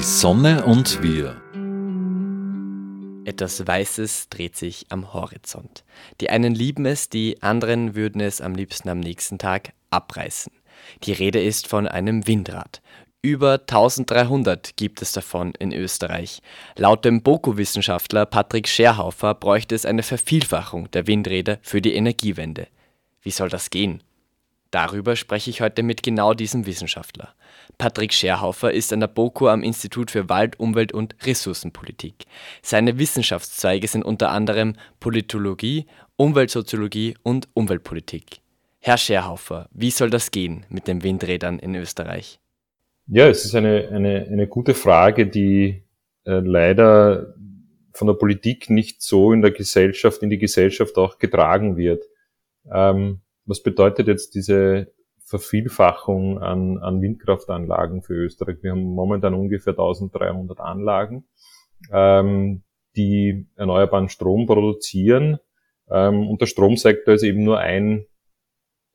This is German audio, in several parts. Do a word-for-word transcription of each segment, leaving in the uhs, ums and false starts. Die Sonne und wir. Etwas Weißes dreht sich am Horizont. Die einen lieben es, die anderen würden es am liebsten am nächsten Tag abreißen. Die Rede ist von einem Windrad. Über dreizehnhundert gibt es davon in Österreich. Laut dem B O K U-Wissenschaftler Patrick Scherhaufer bräuchte es eine Vervielfachung der Windräder für die Energiewende. Wie soll das gehen? Darüber spreche ich heute mit genau diesem Wissenschaftler. Patrick Scherhaufer ist an der B O K U am Institut für Wald, Umwelt und Ressourcenpolitik. Seine Wissenschaftszweige sind unter anderem Politologie, Umweltsoziologie und Umweltpolitik. Herr Scherhaufer, wie soll das gehen mit den Windrädern in Österreich? Ja, es ist eine, eine, eine gute Frage, die äh, leider von der Politik nicht so in der Gesellschaft, in die Gesellschaft auch getragen wird. Ähm, Was bedeutet jetzt diese Vervielfachung an, an Windkraftanlagen für Österreich? Wir haben momentan ungefähr dreizehnhundert Anlagen, ähm, die erneuerbaren Strom produzieren. Ähm, und der Stromsektor ist eben nur ein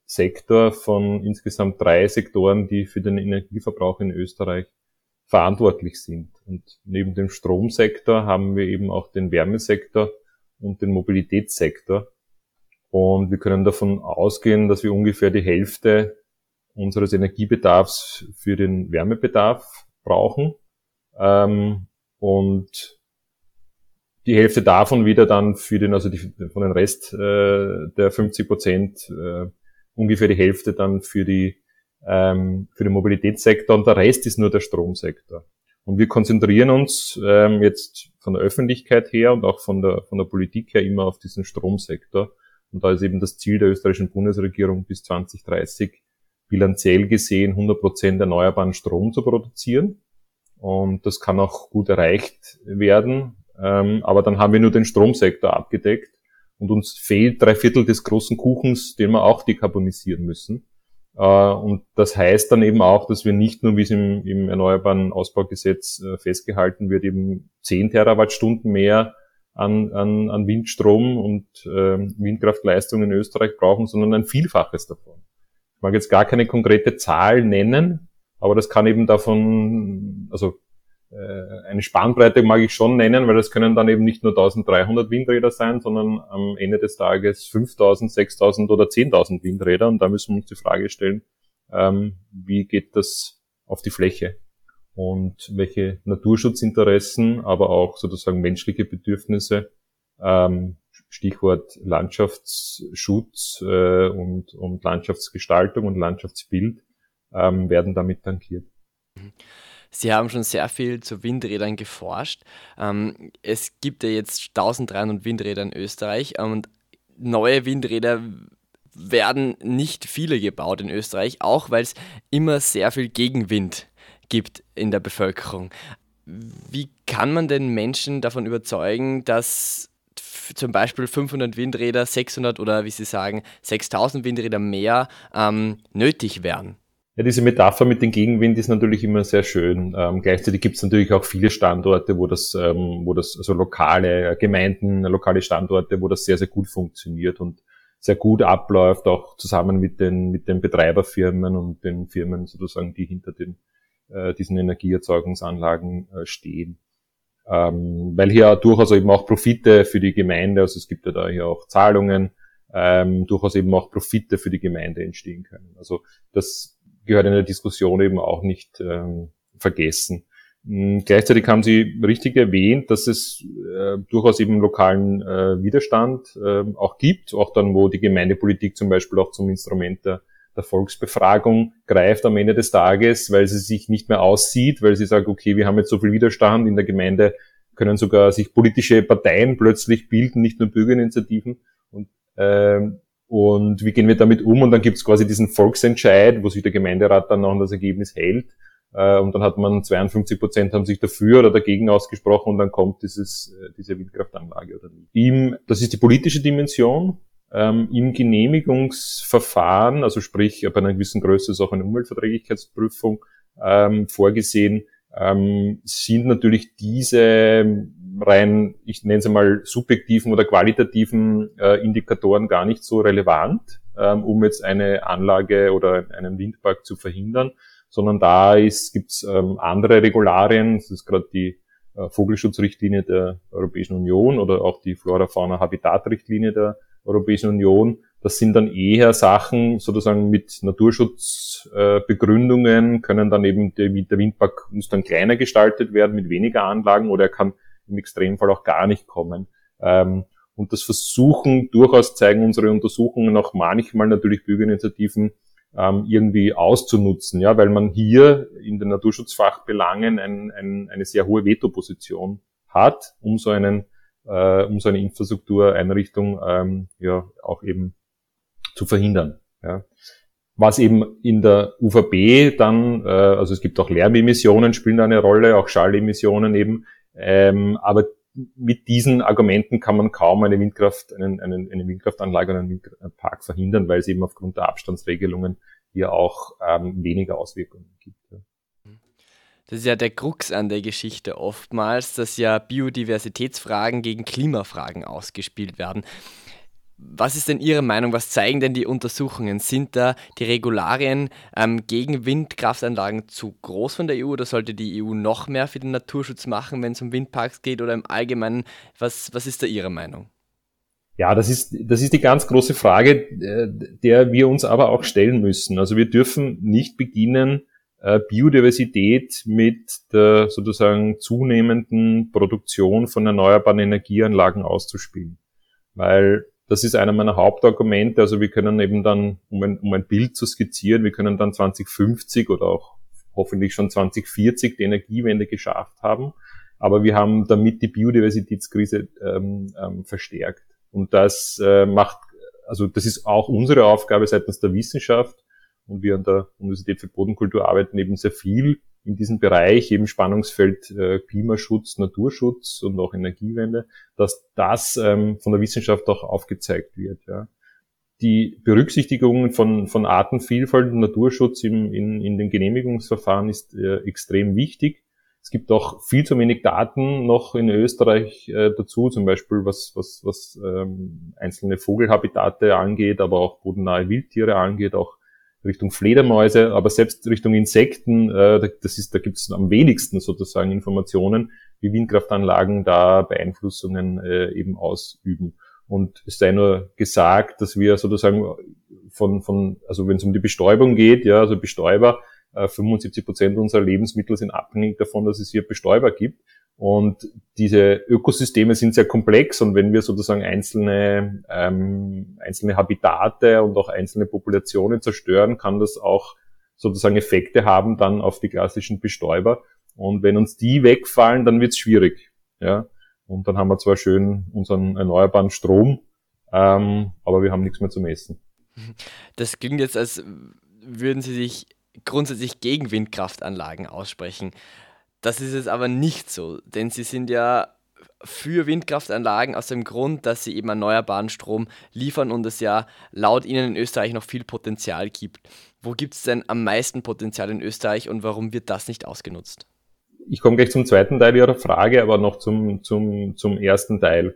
Sektor von insgesamt drei Sektoren, die für den Energieverbrauch in Österreich verantwortlich sind. Und neben dem Stromsektor haben wir eben auch den Wärmesektor und den Mobilitätssektor. Und wir können davon ausgehen, dass wir ungefähr die Hälfte unseres Energiebedarfs für den Wärmebedarf brauchen. Ähm, und die Hälfte davon wieder dann für den, also die, von den Rest äh, der fünfzig Prozent, äh, ungefähr die Hälfte dann für die, ähm, für den Mobilitätssektor. Und der Rest ist nur der Stromsektor. Und wir konzentrieren uns ähm, jetzt von der Öffentlichkeit her und auch von der, von der Politik her immer auf diesen Stromsektor. Und da ist eben das Ziel der österreichischen Bundesregierung, bis zwanzig dreißig bilanziell gesehen hundert Prozent erneuerbaren Strom zu produzieren. Und das kann auch gut erreicht werden. Aber dann haben wir nur den Stromsektor abgedeckt und uns fehlt drei Viertel des großen Kuchens, den wir auch dekarbonisieren müssen. Und das heißt dann eben auch, dass wir nicht nur, wie es im, im Erneuerbaren Ausbaugesetz festgehalten wird, eben zehn Terawattstunden mehr An, an, an Windstrom und äh, Windkraftleistung in Österreich brauchen, sondern ein Vielfaches davon. Ich mag jetzt gar keine konkrete Zahl nennen, aber das kann eben davon, also äh, eine Spannbreite mag ich schon nennen, weil das können dann eben nicht nur dreizehnhundert Windräder sein, sondern am Ende des Tages fünftausend, sechstausend oder zehntausend Windräder. Und da müssen wir uns die Frage stellen, ähm, wie geht das auf die Fläche? Und welche Naturschutzinteressen, aber auch sozusagen menschliche Bedürfnisse, ähm, Stichwort Landschaftsschutz äh, und, und Landschaftsgestaltung und Landschaftsbild, ähm, werden damit tankiert. Sie haben schon sehr viel zu Windrädern geforscht. Ähm, es gibt ja jetzt dreizehnhundert Windräder in Österreich ähm, und neue Windräder werden nicht viele gebaut in Österreich, auch weil es immer sehr viel Gegenwind gibt. gibt in der Bevölkerung. Wie kann man den Menschen davon überzeugen, dass f- zum Beispiel fünfhundert Windräder, sechshundert oder wie Sie sagen, sechstausend Windräder mehr ähm, nötig wären? Ja, diese Metapher mit dem Gegenwind ist natürlich immer sehr schön. Ähm, gleichzeitig gibt es natürlich auch viele Standorte, wo das, ähm, wo das, also lokale Gemeinden, lokale Standorte, wo das sehr, sehr gut funktioniert und sehr gut abläuft, auch zusammen mit den, mit den Betreiberfirmen und den Firmen sozusagen, die hinter den diesen Energieerzeugungsanlagen stehen. Ähm, weil hier durchaus eben auch Profite für die Gemeinde, also es gibt ja da hier auch Zahlungen, ähm, durchaus eben auch Profite für die Gemeinde entstehen können. Also das gehört in der Diskussion eben auch nicht ähm, vergessen. Ähm, gleichzeitig haben Sie richtig erwähnt, dass es äh, durchaus eben lokalen äh, Widerstand äh, auch gibt, auch dann, wo die Gemeindepolitik zum Beispiel auch zum Instrument der der Volksbefragung greift am Ende des Tages, weil sie sich nicht mehr aussieht, weil sie sagt, okay, wir haben jetzt so viel Widerstand in der Gemeinde, können sogar sich politische Parteien plötzlich bilden, nicht nur Bürgerinitiativen. Und, ähm, und wie gehen wir damit um? Und dann gibt es quasi diesen Volksentscheid, wo sich der Gemeinderat dann auch an das Ergebnis hält. Äh, und dann hat man zweiundfünfzig Prozent haben sich dafür oder dagegen ausgesprochen und dann kommt dieses diese Windkraftanlage oder nicht. Im, das ist die politische Dimension. Ähm, im Genehmigungsverfahren, also sprich bei einer gewissen Größe ist auch eine Umweltverträglichkeitsprüfung ähm, vorgesehen, ähm, sind natürlich diese rein, ich nenne es mal subjektiven oder qualitativen äh, Indikatoren gar nicht so relevant, ähm, um jetzt eine Anlage oder einen Windpark zu verhindern, sondern da ist, gibt's ähm, andere Regularien. Das ist gerade die äh, Vogelschutzrichtlinie der Europäischen Union oder auch die Flora-Fauna-Habitat-Richtlinie der Europäischen Union. Das sind dann eher Sachen, sozusagen mit Naturschutzbegründungen, äh, können dann eben, der, der Windpark muss dann kleiner gestaltet werden mit weniger Anlagen oder er kann im Extremfall auch gar nicht kommen. Ähm, und das versuchen, durchaus zeigen unsere Untersuchungen auch manchmal natürlich Bürgerinitiativen ähm, irgendwie auszunutzen, ja, weil man hier in den Naturschutzfachbelangen ein, ein, eine sehr hohe Vetoposition hat, um so einen, äh, um so eine Infrastruktureinrichtung ähm, ja auch eben zu verhindern. Ja. Was eben in der U V B dann, äh, also es gibt auch Lärmemissionen, spielen da eine Rolle, auch Schallemissionen eben, ähm, aber mit diesen Argumenten kann man kaum eine Windkraft, einen, einen, eine Windkraftanlage oder einen Windpark verhindern, weil es eben aufgrund der Abstandsregelungen hier auch ähm, weniger Auswirkungen gibt. Ja. Das ist ja der Krux an der Geschichte oftmals, dass ja Biodiversitätsfragen gegen Klimafragen ausgespielt werden. Was ist denn Ihre Meinung? Was zeigen denn die Untersuchungen? Sind da die Regularien ähm, gegen Windkraftanlagen zu groß von der E U oder sollte die E U noch mehr für den Naturschutz machen, wenn es um Windparks geht oder im Allgemeinen? Was, was ist da Ihre Meinung? Ja, das ist, das ist die ganz große Frage, der wir uns aber auch stellen müssen. Also wir dürfen nicht beginnen, Biodiversität mit der sozusagen zunehmenden Produktion von erneuerbaren Energieanlagen auszuspielen, weil das ist einer meiner Hauptargumente. Also wir können eben dann, um ein, um ein Bild zu skizzieren, wir können dann zwanzig fünfzig oder auch hoffentlich schon zwanzig vierzig die Energiewende geschafft haben. Aber wir haben damit die Biodiversitätskrise ähm, ähm, verstärkt. Und das äh, macht, also das ist auch unsere Aufgabe seitens der Wissenschaft. Und wir an der Universität für Bodenkultur arbeiten eben sehr viel in diesem Bereich, eben Spannungsfeld äh, Klimaschutz, Naturschutz und auch Energiewende, dass das ähm, von der Wissenschaft auch aufgezeigt wird. Ja. Die Berücksichtigung von, von Artenvielfalt und Naturschutz im, in, in den Genehmigungsverfahren ist äh, extrem wichtig. Es gibt auch viel zu wenig Daten noch in Österreich äh, dazu, zum Beispiel was, was, was ähm, einzelne Vogelhabitate angeht, aber auch bodennahe Wildtiere angeht, auch Richtung Fledermäuse, aber selbst Richtung Insekten, äh, das ist, da gibt es am wenigsten sozusagen Informationen, wie Windkraftanlagen da Beeinflussungen äh, eben ausüben. Und es sei nur gesagt, dass wir sozusagen von, von, also wenn es um die Bestäubung geht, ja, also Bestäuber, äh, fünfundsiebzig Prozent unserer Lebensmittel sind abhängig davon, dass es hier Bestäuber gibt. Und diese Ökosysteme sind sehr komplex und wenn wir sozusagen einzelne ähm, einzelne Habitate und auch einzelne Populationen zerstören, kann das auch sozusagen Effekte haben dann auf die klassischen Bestäuber. Und wenn uns die wegfallen, dann wird's schwierig. Ja, und dann haben wir zwar schön unseren erneuerbaren Strom, ähm, aber wir haben nichts mehr zum Essen. Das klingt jetzt, als würden Sie sich grundsätzlich gegen Windkraftanlagen aussprechen. Das ist es aber nicht so, denn sie sind ja für Windkraftanlagen aus dem Grund, dass sie eben erneuerbaren Strom liefern und es ja laut Ihnen in Österreich noch viel Potenzial gibt. Wo gibt es denn am meisten Potenzial in Österreich und warum wird das nicht ausgenutzt? Ich komme gleich zum zweiten Teil Ihrer Frage, aber noch zum, zum, zum ersten Teil.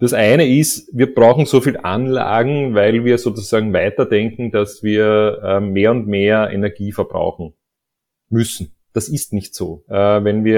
Das eine ist, wir brauchen so viel Anlagen, weil wir sozusagen weiterdenken, dass wir mehr und mehr Energie verbrauchen müssen. Das ist nicht so. Äh, wenn wir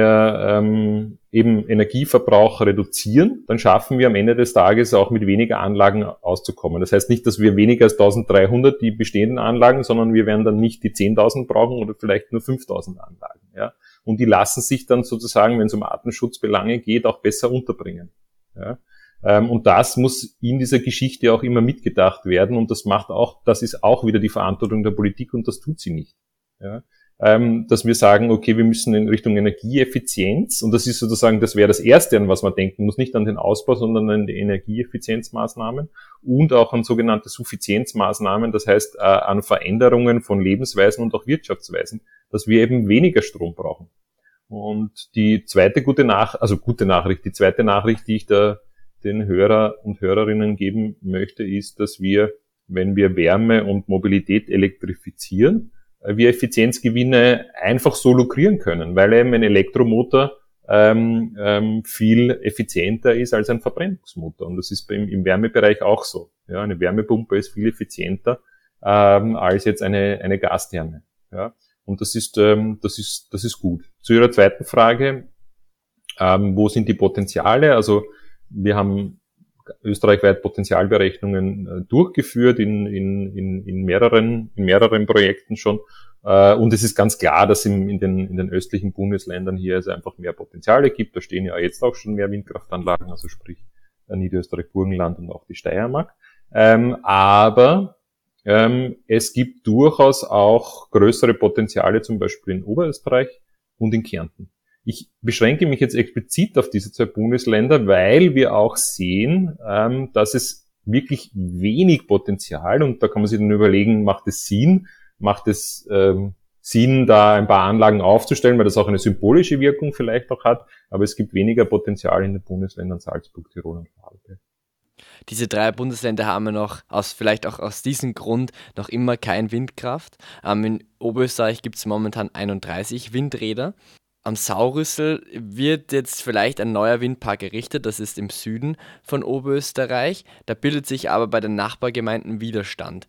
ähm, eben Energieverbrauch reduzieren, dann schaffen wir am Ende des Tages auch mit weniger Anlagen auszukommen. Das heißt nicht, dass wir weniger als dreizehnhundert die bestehenden Anlagen, sondern wir werden dann nicht die zehntausend brauchen oder vielleicht nur fünftausend Anlagen. Ja? Und die lassen sich dann sozusagen, wenn es um Artenschutzbelange geht, auch besser unterbringen. Ja? Ähm, und das muss in dieser Geschichte auch immer mitgedacht werden. Und das macht auch, das ist auch wieder die Verantwortung der Politik und das tut sie nicht. Ja? Ähm, dass wir sagen, okay, wir müssen in Richtung Energieeffizienz, und das ist sozusagen, das wäre das Erste, an was man denken muss, nicht an den Ausbau, sondern an die Energieeffizienzmaßnahmen und auch an sogenannte Suffizienzmaßnahmen, das heißt äh, an Veränderungen von Lebensweisen und auch Wirtschaftsweisen, dass wir eben weniger Strom brauchen. Und die zweite gute Nachricht, also gute Nachricht, die zweite Nachricht, die ich da den Hörer und Hörerinnen geben möchte, ist, dass wir, wenn wir Wärme und Mobilität elektrifizieren, wir Effizienzgewinne einfach so lukrieren können, weil eben ein Elektromotor ähm, ähm, viel effizienter ist als ein Verbrennungsmotor. Und das ist im, im Wärmebereich auch so. Ja, eine Wärmepumpe ist viel effizienter ähm, als jetzt eine, eine Gastherme. Ja. Und das ist, ähm, das ist, das ist gut. Zu Ihrer zweiten Frage, ähm, wo sind die Potenziale? Also, wir haben österreichweit Potenzialberechnungen äh, durchgeführt in, in, in, in mehreren, in mehreren Projekten schon. Äh, und es ist ganz klar, dass im, in den, in den östlichen Bundesländern hier also einfach mehr Potenziale gibt. Da stehen ja jetzt auch schon mehr Windkraftanlagen, also sprich äh, Niederösterreich, Burgenland und auch die Steiermark. Ähm, aber, ähm, es gibt durchaus auch größere Potenziale, zum Beispiel in Oberösterreich und in Kärnten. Ich beschränke mich jetzt explizit auf diese zwei Bundesländer, weil wir auch sehen, ähm, dass es wirklich wenig Potenzial, und da kann man sich dann überlegen, macht es Sinn, macht es ähm, Sinn, da ein paar Anlagen aufzustellen, weil das auch eine symbolische Wirkung vielleicht auch hat, aber es gibt weniger Potenzial in den Bundesländern Salzburg, Tirol und Vorarlberg. Diese drei Bundesländer haben wir noch, aus, vielleicht auch aus diesem Grund, noch immer kein Windkraft. Ähm, in Oberösterreich gibt es momentan einunddreißig Windräder. Am Saurüssel wird jetzt vielleicht ein neuer Windpark errichtet, das ist im Süden von Oberösterreich. Da bildet sich aber bei den Nachbargemeinden Widerstand.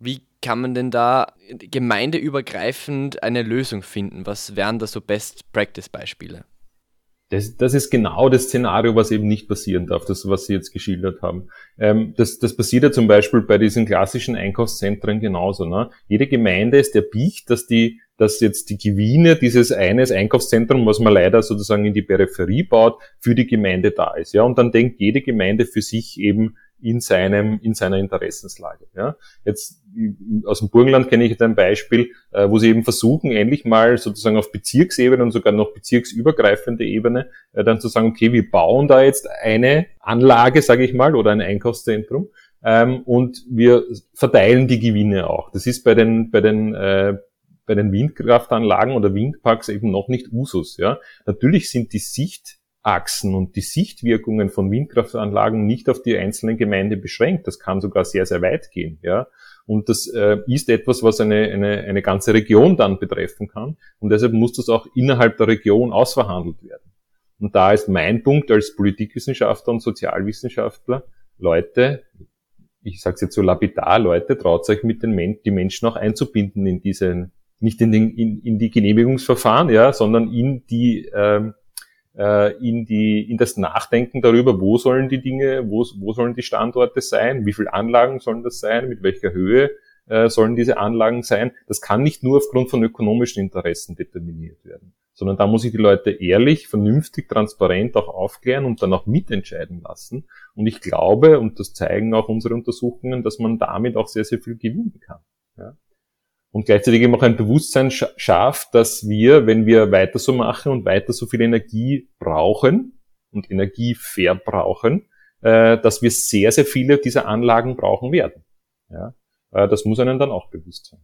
Wie kann man denn da gemeindeübergreifend eine Lösung finden? Was wären da so Best-Practice-Beispiele? Das, das ist genau das Szenario, was eben nicht passieren darf, das, was Sie jetzt geschildert haben. Ähm, das, das passiert ja zum Beispiel bei diesen klassischen Einkaufszentren genauso. Ne? Jede Gemeinde ist der Biecht, dass die dass jetzt die Gewinne dieses eines Einkaufszentrums, was man leider sozusagen in die Peripherie baut, für die Gemeinde da ist, ja. Und dann denkt jede Gemeinde für sich eben in seinem, in seiner Interessenslage, ja. Jetzt, aus dem Burgenland kenne ich jetzt ein Beispiel, wo sie eben versuchen, endlich mal sozusagen auf Bezirksebene und sogar noch bezirksübergreifende Ebene, dann zu sagen, okay, wir bauen da jetzt eine Anlage, sage ich mal, oder ein Einkaufszentrum, ähm, und wir verteilen die Gewinne auch. Das ist bei den, bei den, äh, bei den Windkraftanlagen oder Windparks eben noch nicht Usus, ja. Natürlich sind die Sichtachsen und die Sichtwirkungen von Windkraftanlagen nicht auf die einzelne Gemeinde beschränkt. Das kann sogar sehr, sehr weit gehen, ja. Und das äh, ist etwas, was eine, eine, eine ganze Region dann betreffen kann. Und deshalb muss das auch innerhalb der Region ausverhandelt werden. Und da ist mein Punkt als Politikwissenschaftler und Sozialwissenschaftler, Leute, ich sage es jetzt so lapidar, Leute, traut euch mit den Men- die Menschen auch einzubinden in diese nicht in, den, in, in die Genehmigungsverfahren, ja, sondern in die ähm, äh, in die in das Nachdenken darüber, wo sollen die Dinge, wo wo sollen die Standorte sein, wie viele Anlagen sollen das sein, mit welcher Höhe äh, sollen diese Anlagen sein. Das kann nicht nur aufgrund von ökonomischen Interessen determiniert werden, sondern da muss ich die Leute ehrlich, vernünftig, transparent auch aufklären und dann auch mitentscheiden lassen. Und ich glaube, und das zeigen auch unsere Untersuchungen, dass man damit auch sehr, sehr viel gewinnen kann, ja. Und gleichzeitig eben auch ein Bewusstsein schafft, dass wir, wenn wir weiter so machen und weiter so viel Energie brauchen und Energie verbrauchen, äh, dass wir sehr, sehr viele dieser Anlagen brauchen werden. Ja? Äh, das muss einem dann auch bewusst sein.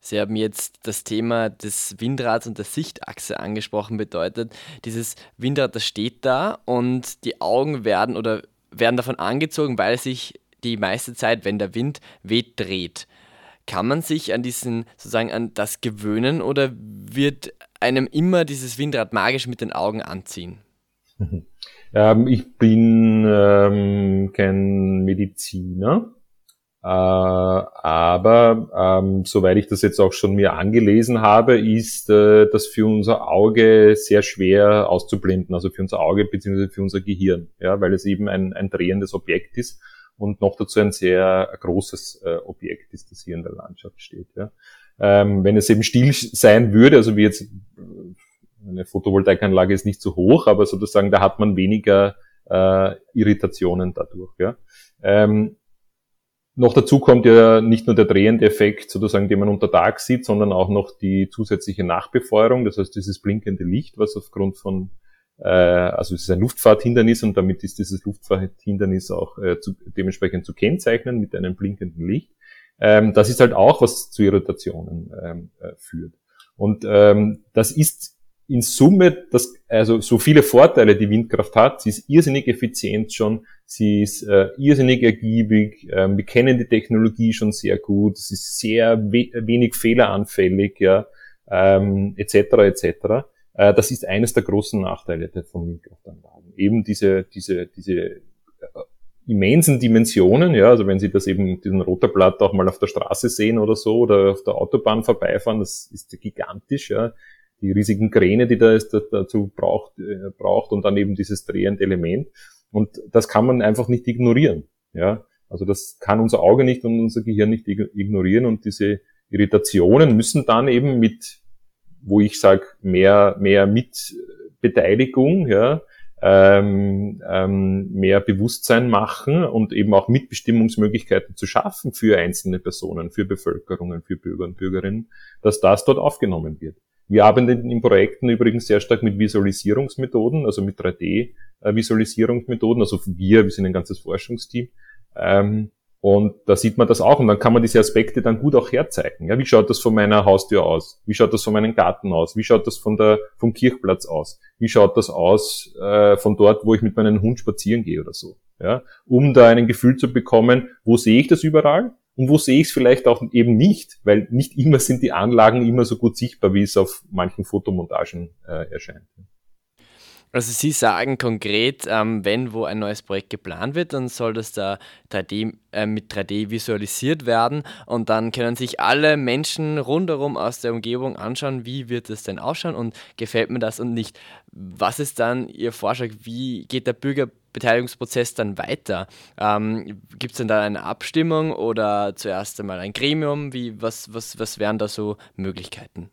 Sie haben jetzt das Thema des Windrads und der Sichtachse angesprochen, bedeutet, dieses Windrad, das steht da und die Augen werden oder werden davon angezogen, weil es sich die meiste Zeit, wenn der Wind weht, dreht. Kann man sich an diesen, sozusagen an das gewöhnen oder wird einem immer dieses Windrad magisch mit den Augen anziehen? Ähm, ich bin ähm, kein Mediziner, äh, aber ähm, soweit ich das jetzt auch schon mir angelesen habe, ist äh, das für unser Auge sehr schwer auszublenden, also für unser Auge bzw. für unser Gehirn, ja, weil es eben ein, ein drehendes Objekt ist. Und noch dazu ein sehr großes äh, Objekt ist, das hier in der Landschaft steht. Ja. Ähm, wenn es eben still sein würde, also wie jetzt eine Photovoltaikanlage ist nicht so hoch, aber sozusagen da hat man weniger äh, Irritationen dadurch. Ja. Ähm, noch dazu kommt ja nicht nur der drehende Effekt, sozusagen, den man unter Tag sieht, sondern auch noch die zusätzliche Nachbefeuerung, das heißt dieses blinkende Licht, was aufgrund von also es ist ein Luftfahrthindernis und damit ist dieses Luftfahrthindernis auch äh, zu, dementsprechend zu kennzeichnen mit einem blinkenden Licht. Ähm, das ist halt auch, was zu Irritationen ähm, äh, führt. Und ähm, das ist in Summe, das, also so viele Vorteile, die Windkraft hat, sie ist irrsinnig effizient schon, sie ist äh, irrsinnig ergiebig, ähm, wir kennen die Technologie schon sehr gut, sie ist sehr we- wenig fehleranfällig, ja, ähm, et cetera et cetera Das ist eines der großen Nachteile von Windkraftanlagen. Eben diese, diese, diese immensen Dimensionen, ja, also wenn Sie das eben, diesen Rotorblatt auch mal auf der Straße sehen oder so, oder auf der Autobahn vorbeifahren, das ist gigantisch, ja, die riesigen Kräne, die da ist, dazu braucht, äh, braucht und dann eben dieses drehende Element, und das kann man einfach nicht ignorieren, ja, also das kann unser Auge nicht und unser Gehirn nicht ignorieren, und diese Irritationen müssen dann eben mit, wo ich sage, mehr, mehr Mitbeteiligung, ja, Ähm, ähm, mehr Bewusstsein machen und eben auch Mitbestimmungsmöglichkeiten zu schaffen für einzelne Personen, für Bevölkerungen, für Bürger und Bürgerinnen, dass das dort aufgenommen wird. Wir arbeiten in Projekten übrigens sehr stark mit Visualisierungsmethoden, also mit drei D-Visualisierungsmethoden, also wir, wir sind ein ganzes Forschungsteam, ähm, und da sieht man das auch, und dann kann man diese Aspekte dann gut auch herzeigen. Ja, wie schaut das von meiner Haustür aus? Wie schaut das von meinem Garten aus? Wie schaut das von der, vom Kirchplatz aus? Wie schaut das aus äh, von dort, wo ich mit meinem Hund spazieren gehe oder so? Ja, um da ein Gefühl zu bekommen, wo sehe ich das überall und wo sehe ich es vielleicht auch eben nicht, weil nicht immer sind die Anlagen immer so gut sichtbar, wie es auf manchen Fotomontagen äh, erscheint. Also Sie sagen konkret, ähm, wenn wo ein neues Projekt geplant wird, dann soll das da drei D, äh, mit drei D visualisiert werden, und dann können sich alle Menschen rundherum aus der Umgebung anschauen, wie wird es denn ausschauen und gefällt mir das und nicht. Was ist dann Ihr Vorschlag, wie geht der Bürgerbeteiligungsprozess dann weiter? Ähm, gibt es denn da eine Abstimmung oder zuerst einmal ein Gremium? Wie, was, was, was wären da so Möglichkeiten?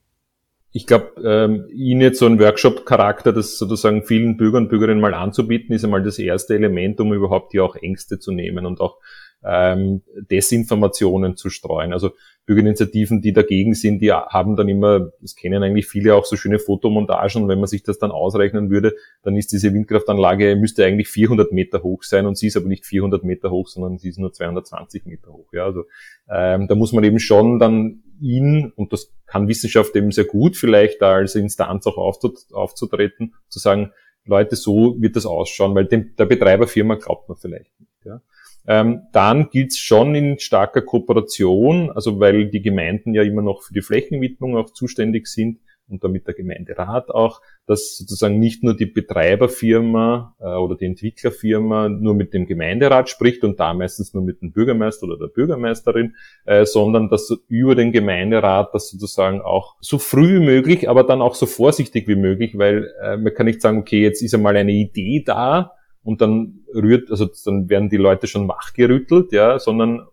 Ich glaube, ähm, Ihnen jetzt so einen Workshop-Charakter, das sozusagen vielen Bürgern und Bürgerinnen mal anzubieten, ist einmal das erste Element, um überhaupt hier auch Ängste zu nehmen und auch ähm, Desinformationen zu streuen. Also Bürgerinitiativen, die dagegen sind, die haben dann immer, das kennen eigentlich viele auch, so schöne Fotomontagen, und wenn man sich das dann ausrechnen würde, dann ist diese Windkraftanlage, müsste eigentlich vierhundert Meter hoch sein, und sie ist aber nicht vierhundert Meter hoch, sondern sie ist nur zweihundertzwanzig Meter hoch. Ja, also ähm, da muss man eben schon dann ihn, und das kann Wissenschaft eben sehr gut, vielleicht da als Instanz auch aufzutreten, zu sagen, Leute, so wird das ausschauen, weil dem, der Betreiberfirma glaubt man vielleicht nicht. Ja. Ähm, dann gilt's schon in starker Kooperation, also weil die Gemeinden ja immer noch für die Flächenwidmung auch zuständig sind und damit der Gemeinderat auch, dass sozusagen nicht nur die Betreiberfirma äh, oder die Entwicklerfirma nur mit dem Gemeinderat spricht und da meistens nur mit dem Bürgermeister oder der Bürgermeisterin, äh, sondern dass über den Gemeinderat das sozusagen auch so früh wie möglich, aber dann auch so vorsichtig wie möglich, weil äh, man kann nicht sagen, okay, jetzt ist einmal eine Idee da und dann rührt, also dann werden die Leute schon wachgerüttelt, ja, sondern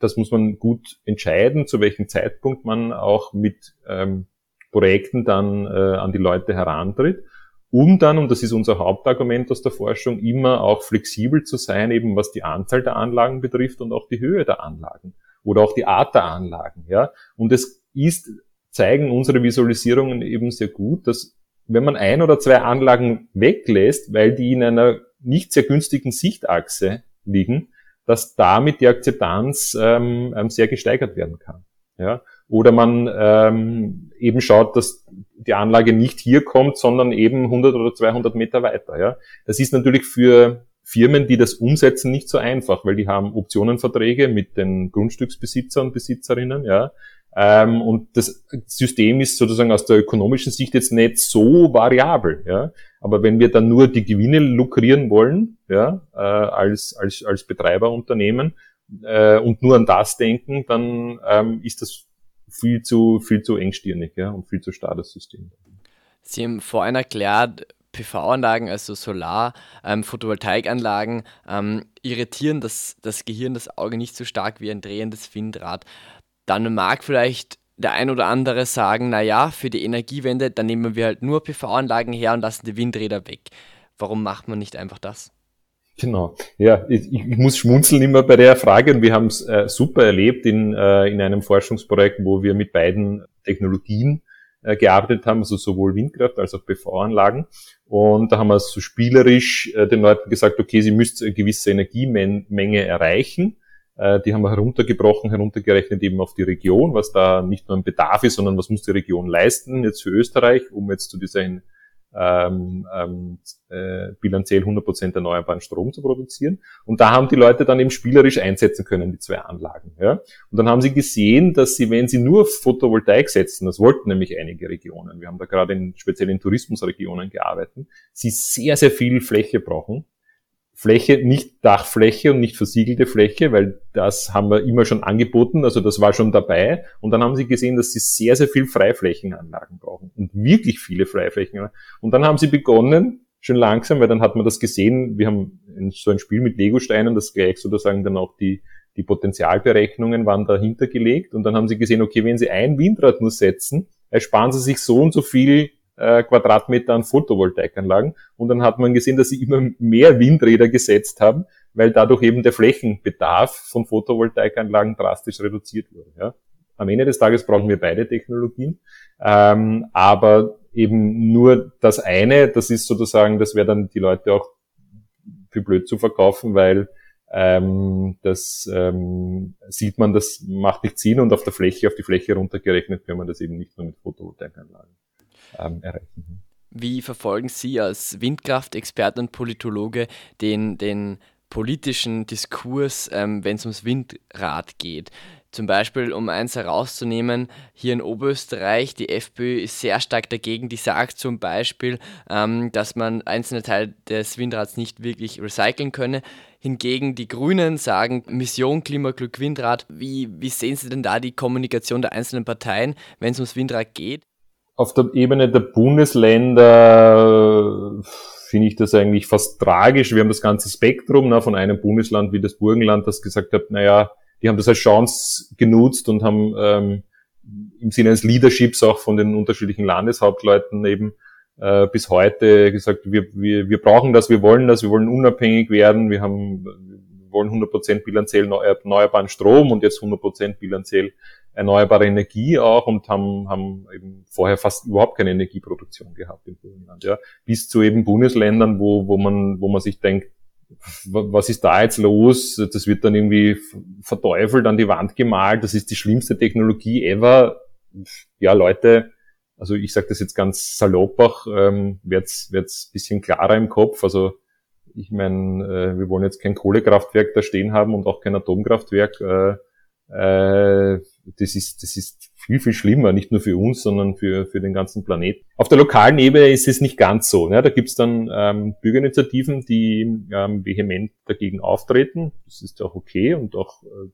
das muss man gut entscheiden, zu welchem Zeitpunkt man auch mit ähm, Projekten dann äh, an die Leute herantritt, um dann, und das ist unser Hauptargument aus der Forschung, immer auch flexibel zu sein, eben was die Anzahl der Anlagen betrifft und auch die Höhe der Anlagen oder auch die Art der Anlagen. Ja? Und es ist, zeigen unsere Visualisierungen eben sehr gut, dass wenn man ein oder zwei Anlagen weglässt, weil die in einer nicht sehr günstigen Sichtachse liegen, dass damit die Akzeptanz ähm, sehr gesteigert werden kann. Ja? Oder man ähm, eben schaut, dass die Anlage nicht hier kommt, sondern eben hundert oder zweihundert Meter weiter. Ja, das ist natürlich für Firmen, die das umsetzen, nicht so einfach, weil die haben Optionenverträge mit den Grundstücksbesitzern und Besitzerinnen. Ja, ähm, und das System ist sozusagen aus der ökonomischen Sicht jetzt nicht so variabel. Ja, aber wenn wir dann nur die Gewinne lukrieren wollen, ja, äh, als als als Betreiberunternehmen äh, und nur an das denken, dann ähm, ist das viel zu, viel zu engstirnig, ja, und viel zu starr das System. Sie haben vorhin erklärt, P V-Anlagen, also Solar-, ähm, Photovoltaikanlagen, ähm, irritieren das, das Gehirn, das Auge nicht so stark wie ein drehendes Windrad. Dann mag vielleicht der ein oder andere sagen, naja, für die Energiewende, dann nehmen wir halt nur P V-Anlagen her und lassen die Windräder weg. Warum macht man nicht einfach das? Genau, ja, ich, ich muss schmunzeln immer bei der Frage, und wir haben es äh, super erlebt in, äh, in einem Forschungsprojekt, wo wir mit beiden Technologien äh, gearbeitet haben, also sowohl Windkraft als auch P V-Anlagen, und da haben wir so spielerisch äh, den Leuten gesagt, okay, sie müsst eine gewisse Energiemenge erreichen, äh, die haben wir heruntergebrochen, heruntergerechnet eben auf die Region, was da nicht nur ein Bedarf ist, sondern was muss die Region leisten, jetzt für Österreich, um jetzt zu dieser Ähm, ähm, äh, bilanziell hundert Prozent erneuerbaren Strom zu produzieren. Und da haben die Leute dann eben spielerisch einsetzen können, die zwei Anlagen. Ja? Und dann haben sie gesehen, dass sie, wenn sie nur Photovoltaik setzen, das wollten nämlich einige Regionen, wir haben da gerade in, speziell in Tourismusregionen gearbeitet, sie sehr, sehr viel Fläche brauchen, Fläche, nicht Dachfläche und nicht versiegelte Fläche, weil das haben wir immer schon angeboten, also das war schon dabei. Und dann haben sie gesehen, dass sie sehr, sehr viel Freiflächenanlagen brauchen und wirklich viele Freiflächen. Und dann haben sie begonnen, schon langsam, weil dann hat man das gesehen, wir haben so ein Spiel mit Legosteinen, das gleich sozusagen dann auch die, die Potenzialberechnungen waren dahinter gelegt. Und dann haben sie gesehen, okay, wenn sie ein Windrad nur setzen, ersparen sie sich so und so viel Äh, Quadratmeter an Photovoltaikanlagen, und dann hat man gesehen, dass sie immer mehr Windräder gesetzt haben, weil dadurch eben der Flächenbedarf von Photovoltaikanlagen drastisch reduziert wurde. Ja. Am Ende des Tages brauchen wir beide Technologien, ähm, aber eben nur das eine, das ist sozusagen, das wäre dann die Leute auch für blöd zu verkaufen, weil ähm, das ähm, sieht man, das macht nicht Sinn, und auf der Fläche, auf die Fläche runtergerechnet, kann man das eben nicht nur mit Photovoltaikanlagen erreichen. Wie verfolgen Sie als Windkraftexperte und Politologe den, den politischen Diskurs, ähm, wenn es ums Windrad geht? Zum Beispiel, um eins herauszunehmen, hier in Oberösterreich, die FPÖ ist sehr stark dagegen, die sagt zum Beispiel, ähm, dass man einzelne Teile des Windrads nicht wirklich recyceln könne. Hingegen die Grünen sagen, Mission Klimaglück Windrad. Wie, wie sehen Sie denn da die Kommunikation der einzelnen Parteien, wenn es ums Windrad geht? Auf der Ebene der Bundesländer finde ich das eigentlich fast tragisch. Wir haben das ganze Spektrum, ne, von einem Bundesland wie das Burgenland, das gesagt hat, naja, die haben das als Chance genutzt und haben ähm, im Sinne eines Leaderships auch von den unterschiedlichen Landeshauptleuten eben äh, bis heute gesagt, wir, wir, wir brauchen das, wir wollen das, wir wollen unabhängig werden, wir haben, wir wollen hundert Prozent bilanziell erneuerbaren Strom und jetzt hundert Prozent bilanziell erneuerbare Energie auch, und haben, haben eben vorher fast überhaupt keine Energieproduktion gehabt im Burgenland, ja. Bis zu eben Bundesländern, wo, wo man, wo man sich denkt, was ist da jetzt los? Das wird dann irgendwie verteufelt, an die Wand gemalt. Das ist die schlimmste Technologie ever. Ja, Leute, also ich sage das jetzt ganz salopp auch, ähm, wird's, wird's ein bisschen klarer im Kopf. Also, ich meine, äh, wir wollen jetzt kein Kohlekraftwerk da stehen haben und auch kein Atomkraftwerk, äh, äh, Das ist, das ist viel, viel schlimmer, nicht nur für uns, sondern für, für den ganzen Planeten. Auf der lokalen Ebene ist es nicht ganz so. Ne? Da gibt es dann ähm, Bürgerinitiativen, die ähm, vehement dagegen auftreten. Das ist auch okay und auch äh,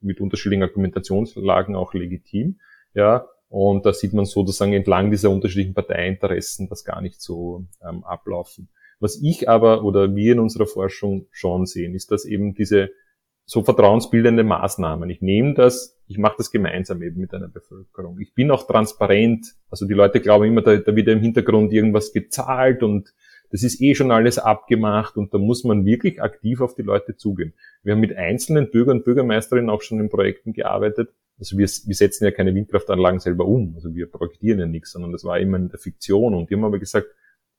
mit unterschiedlichen Argumentationslagen auch legitim. Ja? Und da sieht man sozusagen entlang dieser unterschiedlichen Parteiinteressen, das gar nicht so ähm, ablaufen. Was ich aber oder wir in unserer Forschung schon sehen, ist, dass eben diese so vertrauensbildende Maßnahmen. Ich nehme das, ich mache das gemeinsam eben mit einer Bevölkerung. Ich bin auch transparent. Also die Leute glauben immer, da, da wird im Hintergrund irgendwas gezahlt und das ist eh schon alles abgemacht, und da muss man wirklich aktiv auf die Leute zugehen. Wir haben mit einzelnen Bürger und Bürgermeisterinnen auch schon in Projekten gearbeitet. Also wir, wir setzen ja keine Windkraftanlagen selber um. Also wir projektieren ja nichts, sondern das war immer in der Fiktion. Und die haben aber gesagt,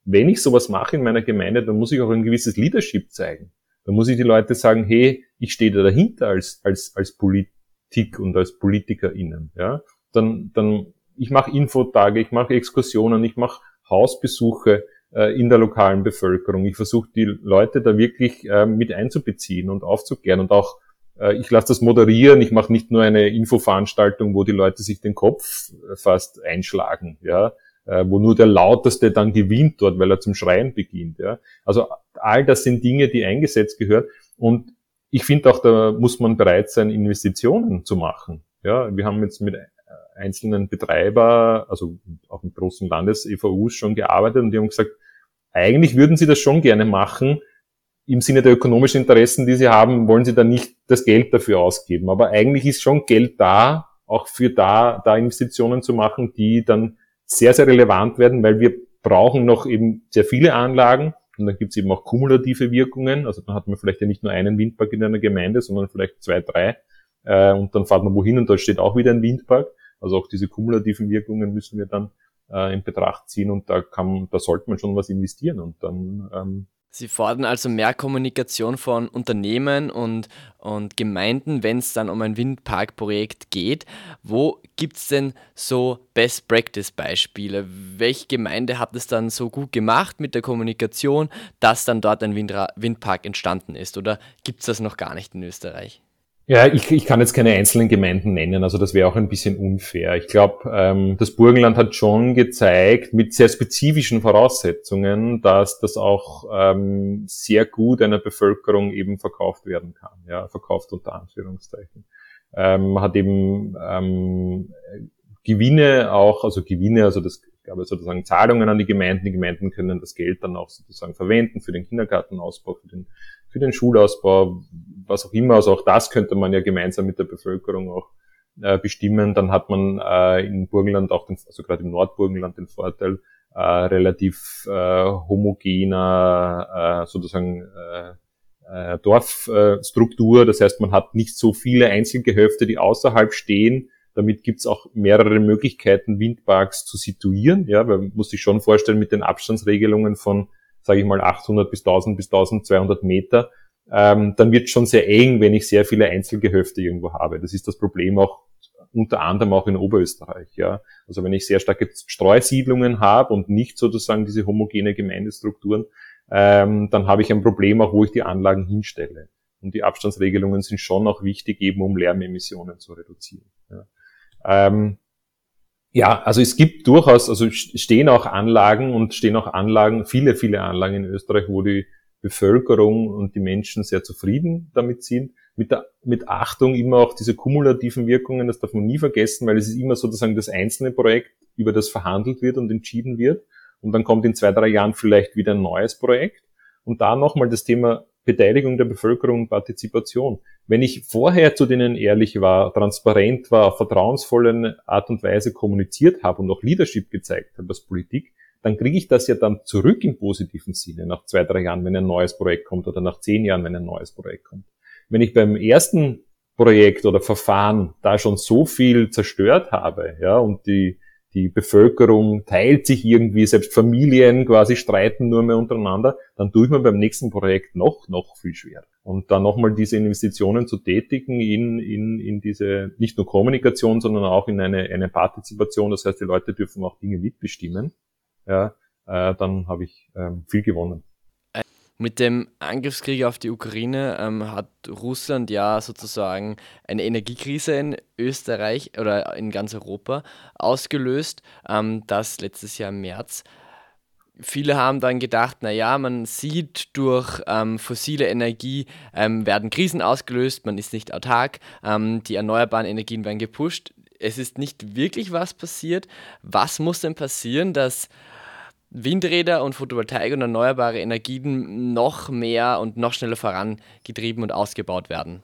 wenn ich sowas mache in meiner Gemeinde, dann muss ich auch ein gewisses Leadership zeigen. Da muss ich die Leute sagen, hey, ich stehe da dahinter als als als Politik und als PolitikerInnen. Ja, dann dann ich mache Infotage, ich mache Exkursionen, ich mache Hausbesuche äh, in der lokalen Bevölkerung. Ich versuche die Leute da wirklich äh, mit einzubeziehen und aufzuklären, und auch äh, ich lasse das moderieren. Ich mache nicht nur eine Infoveranstaltung, wo die Leute sich den Kopf äh, fast einschlagen. Ja. Wo nur der Lauteste dann gewinnt dort, weil er zum Schreien beginnt. Ja. Also all das sind Dinge, die eingesetzt gehören. Und ich finde auch, da muss man bereit sein, Investitionen zu machen. Ja, wir haben jetzt mit einzelnen Betreiber, also auch mit großen Landes-E V Us schon gearbeitet, und die haben gesagt, eigentlich würden sie das schon gerne machen. Im Sinne der ökonomischen Interessen, die sie haben, wollen sie da nicht das Geld dafür ausgeben. Aber eigentlich ist schon Geld da, auch für da, da Investitionen zu machen, die dann sehr, sehr relevant werden, weil wir brauchen noch eben sehr viele Anlagen, und dann gibt es eben auch kumulative Wirkungen, also dann hat man vielleicht ja nicht nur einen Windpark in einer Gemeinde, sondern vielleicht zwei, drei, äh, und dann fährt man wohin und da steht auch wieder ein Windpark, also auch diese kumulativen Wirkungen müssen wir dann äh, in Betracht ziehen, und da kann, da sollte man schon was investieren, und dann... Ähm Sie fordern also mehr Kommunikation von Unternehmen und, und Gemeinden, wenn es dann um ein Windparkprojekt geht. Wo gibt es denn so Best-Practice-Beispiele? Welche Gemeinde hat es dann so gut gemacht mit der Kommunikation, dass dann dort ein Windra- Windpark entstanden ist? Oder gibt es das noch gar nicht in Österreich? Ja, ich, ich kann jetzt keine einzelnen Gemeinden nennen, also das wäre auch ein bisschen unfair. Ich glaube, ähm, das Burgenland hat schon gezeigt, mit sehr spezifischen Voraussetzungen, dass das auch ähm, sehr gut einer Bevölkerung eben verkauft werden kann, ja, verkauft unter Anführungszeichen. Ähm, hat eben ähm, Gewinne auch, also Gewinne, also das gab es sozusagen Zahlungen an die Gemeinden, die Gemeinden können das Geld dann auch sozusagen verwenden für den Kindergartenausbau, für den für den Schulausbau, was auch immer, also auch das könnte man ja gemeinsam mit der Bevölkerung auch äh, bestimmen. Dann hat man äh, im Burgenland auch, den, also gerade im Nordburgenland den Vorteil, äh, relativ äh, homogener äh, sozusagen äh, äh, Dorfstruktur. Äh, das heißt, man hat nicht so viele Einzelgehöfte, die außerhalb stehen. Damit gibt's auch mehrere Möglichkeiten, Windparks zu situieren. Ja, weil man muss sich schon vorstellen, mit den Abstandsregelungen von sage ich mal achthundert bis tausend bis zwölfhundert Meter, ähm, dann wird es schon sehr eng, wenn ich sehr viele Einzelgehöfte irgendwo habe. Das ist das Problem auch unter anderem auch in Oberösterreich. Ja. Also wenn ich sehr starke Streusiedlungen habe und nicht sozusagen diese homogene Gemeindestrukturen, ähm, dann habe ich ein Problem auch, wo ich die Anlagen hinstelle. Und die Abstandsregelungen sind schon auch wichtig, eben um Lärmemissionen zu reduzieren. Ja. Ähm, Ja, also es gibt durchaus, also stehen auch Anlagen und stehen auch Anlagen, viele, viele Anlagen in Österreich, wo die Bevölkerung und die Menschen sehr zufrieden damit sind. Mit der, mit Achtung immer auch diese kumulativen Wirkungen, das darf man nie vergessen, weil es ist immer sozusagen das einzelne Projekt, über das verhandelt wird und entschieden wird. Und dann kommt in zwei, drei Jahren vielleicht wieder ein neues Projekt. Und da nochmal das Thema Beteiligung der Bevölkerung und Partizipation. Wenn ich vorher zu denen ehrlich war, transparent war, auf vertrauensvolle Art und Weise kommuniziert habe und auch Leadership gezeigt habe als Politik, dann kriege ich das ja dann zurück im positiven Sinne nach zwei, drei Jahren, wenn ein neues Projekt kommt oder nach zehn Jahren, wenn ein neues Projekt kommt. Wenn ich beim ersten Projekt oder Verfahren da schon so viel zerstört habe, ja, und die die Bevölkerung teilt sich irgendwie, selbst Familien quasi streiten nur mehr untereinander, dann tue ich mir beim nächsten Projekt noch, noch viel schwerer. Und dann nochmal diese Investitionen zu tätigen in, in, in diese, nicht nur Kommunikation, sondern auch in eine, eine Partizipation, das heißt, die Leute dürfen auch Dinge mitbestimmen, ja, äh, dann habe ich äh, viel gewonnen. Mit dem Angriffskrieg auf die Ukraine ähm, hat Russland ja sozusagen eine Energiekrise in Österreich oder in ganz Europa ausgelöst, ähm, das letztes Jahr im März. Viele haben dann gedacht, naja, man sieht, durch ähm, fossile Energie ähm, werden Krisen ausgelöst, man ist nicht autark, ähm, die erneuerbaren Energien werden gepusht. Es ist nicht wirklich was passiert. Was muss denn passieren, dass Windräder und Photovoltaik und erneuerbare Energien noch mehr und noch schneller vorangetrieben und ausgebaut werden?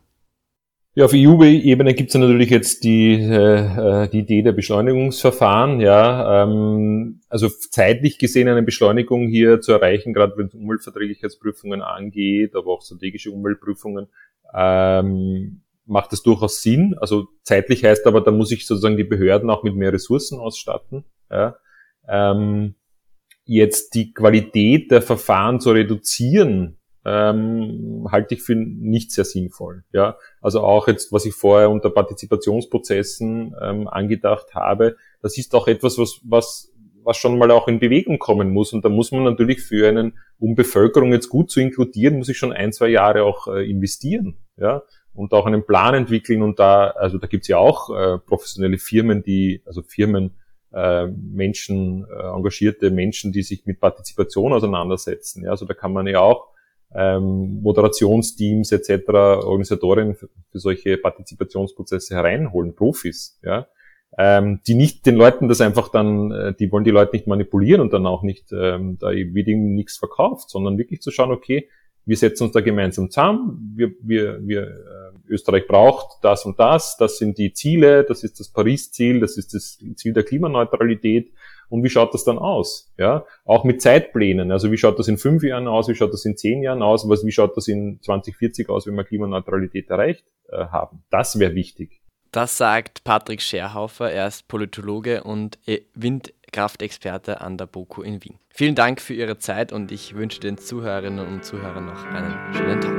Ja, auf E U-Ebene gibt es ja natürlich jetzt die, äh, die Idee der Beschleunigungsverfahren. Ja, ähm, also zeitlich gesehen eine Beschleunigung hier zu erreichen, gerade wenn es Umweltverträglichkeitsprüfungen angeht, aber auch strategische Umweltprüfungen, ähm, macht das durchaus Sinn. Also zeitlich heißt aber, da muss ich sozusagen die Behörden auch mit mehr Ressourcen ausstatten. Ja, ähm, Jetzt die Qualität der Verfahren zu reduzieren, ähm, halte ich für nicht sehr sinnvoll. Ja, also auch jetzt, was ich vorher unter Partizipationsprozessen ähm, angedacht habe, das ist auch etwas, was, was, was schon mal auch in Bewegung kommen muss. Und da muss man natürlich für einen, um Bevölkerung jetzt gut zu inkludieren, muss ich schon ein, zwei Jahre auch äh, investieren. Ja, und auch einen Plan entwickeln. Und da, also da gibt's ja auch äh, professionelle Firmen, die, also Firmen, Menschen, engagierte Menschen, die sich mit Partizipation auseinandersetzen. Ja, also da kann man ja auch ähm, Moderationsteams et cetera, Organisatorinnen für, für solche Partizipationsprozesse hereinholen, Profis, ja, ähm, die nicht den Leuten das einfach dann, die wollen die Leute nicht manipulieren und dann auch nicht, ähm, da wird ihnen nichts verkauft, sondern wirklich zu schauen, okay, wir setzen uns da gemeinsam zusammen, wir, wir, wir, äh, Österreich braucht das und das, das sind die Ziele, das ist das Paris-Ziel, das ist das Ziel der Klimaneutralität und wie schaut das dann aus? Ja, auch mit Zeitplänen, also wie schaut das in fünf Jahren aus, wie schaut das in zehn Jahren aus, was, wie schaut das in zwanzig vierzig aus, wenn wir Klimaneutralität erreicht äh, haben? Das wäre wichtig. Das sagt Patrick Scherhaufer, er ist Politologe und Windkraftexperte an der BOKU in Wien. Vielen Dank für Ihre Zeit und ich wünsche den Zuhörerinnen und Zuhörern noch einen schönen Tag.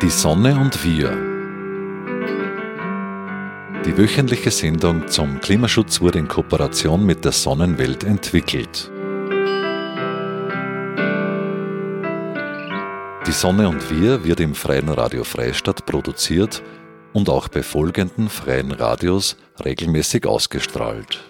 Die Sonne und wir. Die wöchentliche Sendung zum Klimaschutz wurde in Kooperation mit der Sonnenwelt entwickelt. Die Sonne und wir wird im Freien Radio Freistadt produziert und auch bei folgenden freien Radios regelmäßig ausgestrahlt.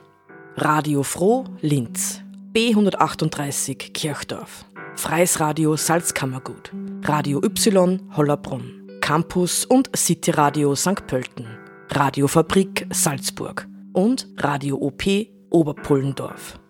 Radio Fro, Linz. B hundertachtunddreißig, Kirchdorf. Freies Radio Salzkammergut. Radio Y, Hollabrunn. Campus und Cityradio Sankt Pölten. Radiofabrik, Salzburg. Und Radio O P, Oberpullendorf.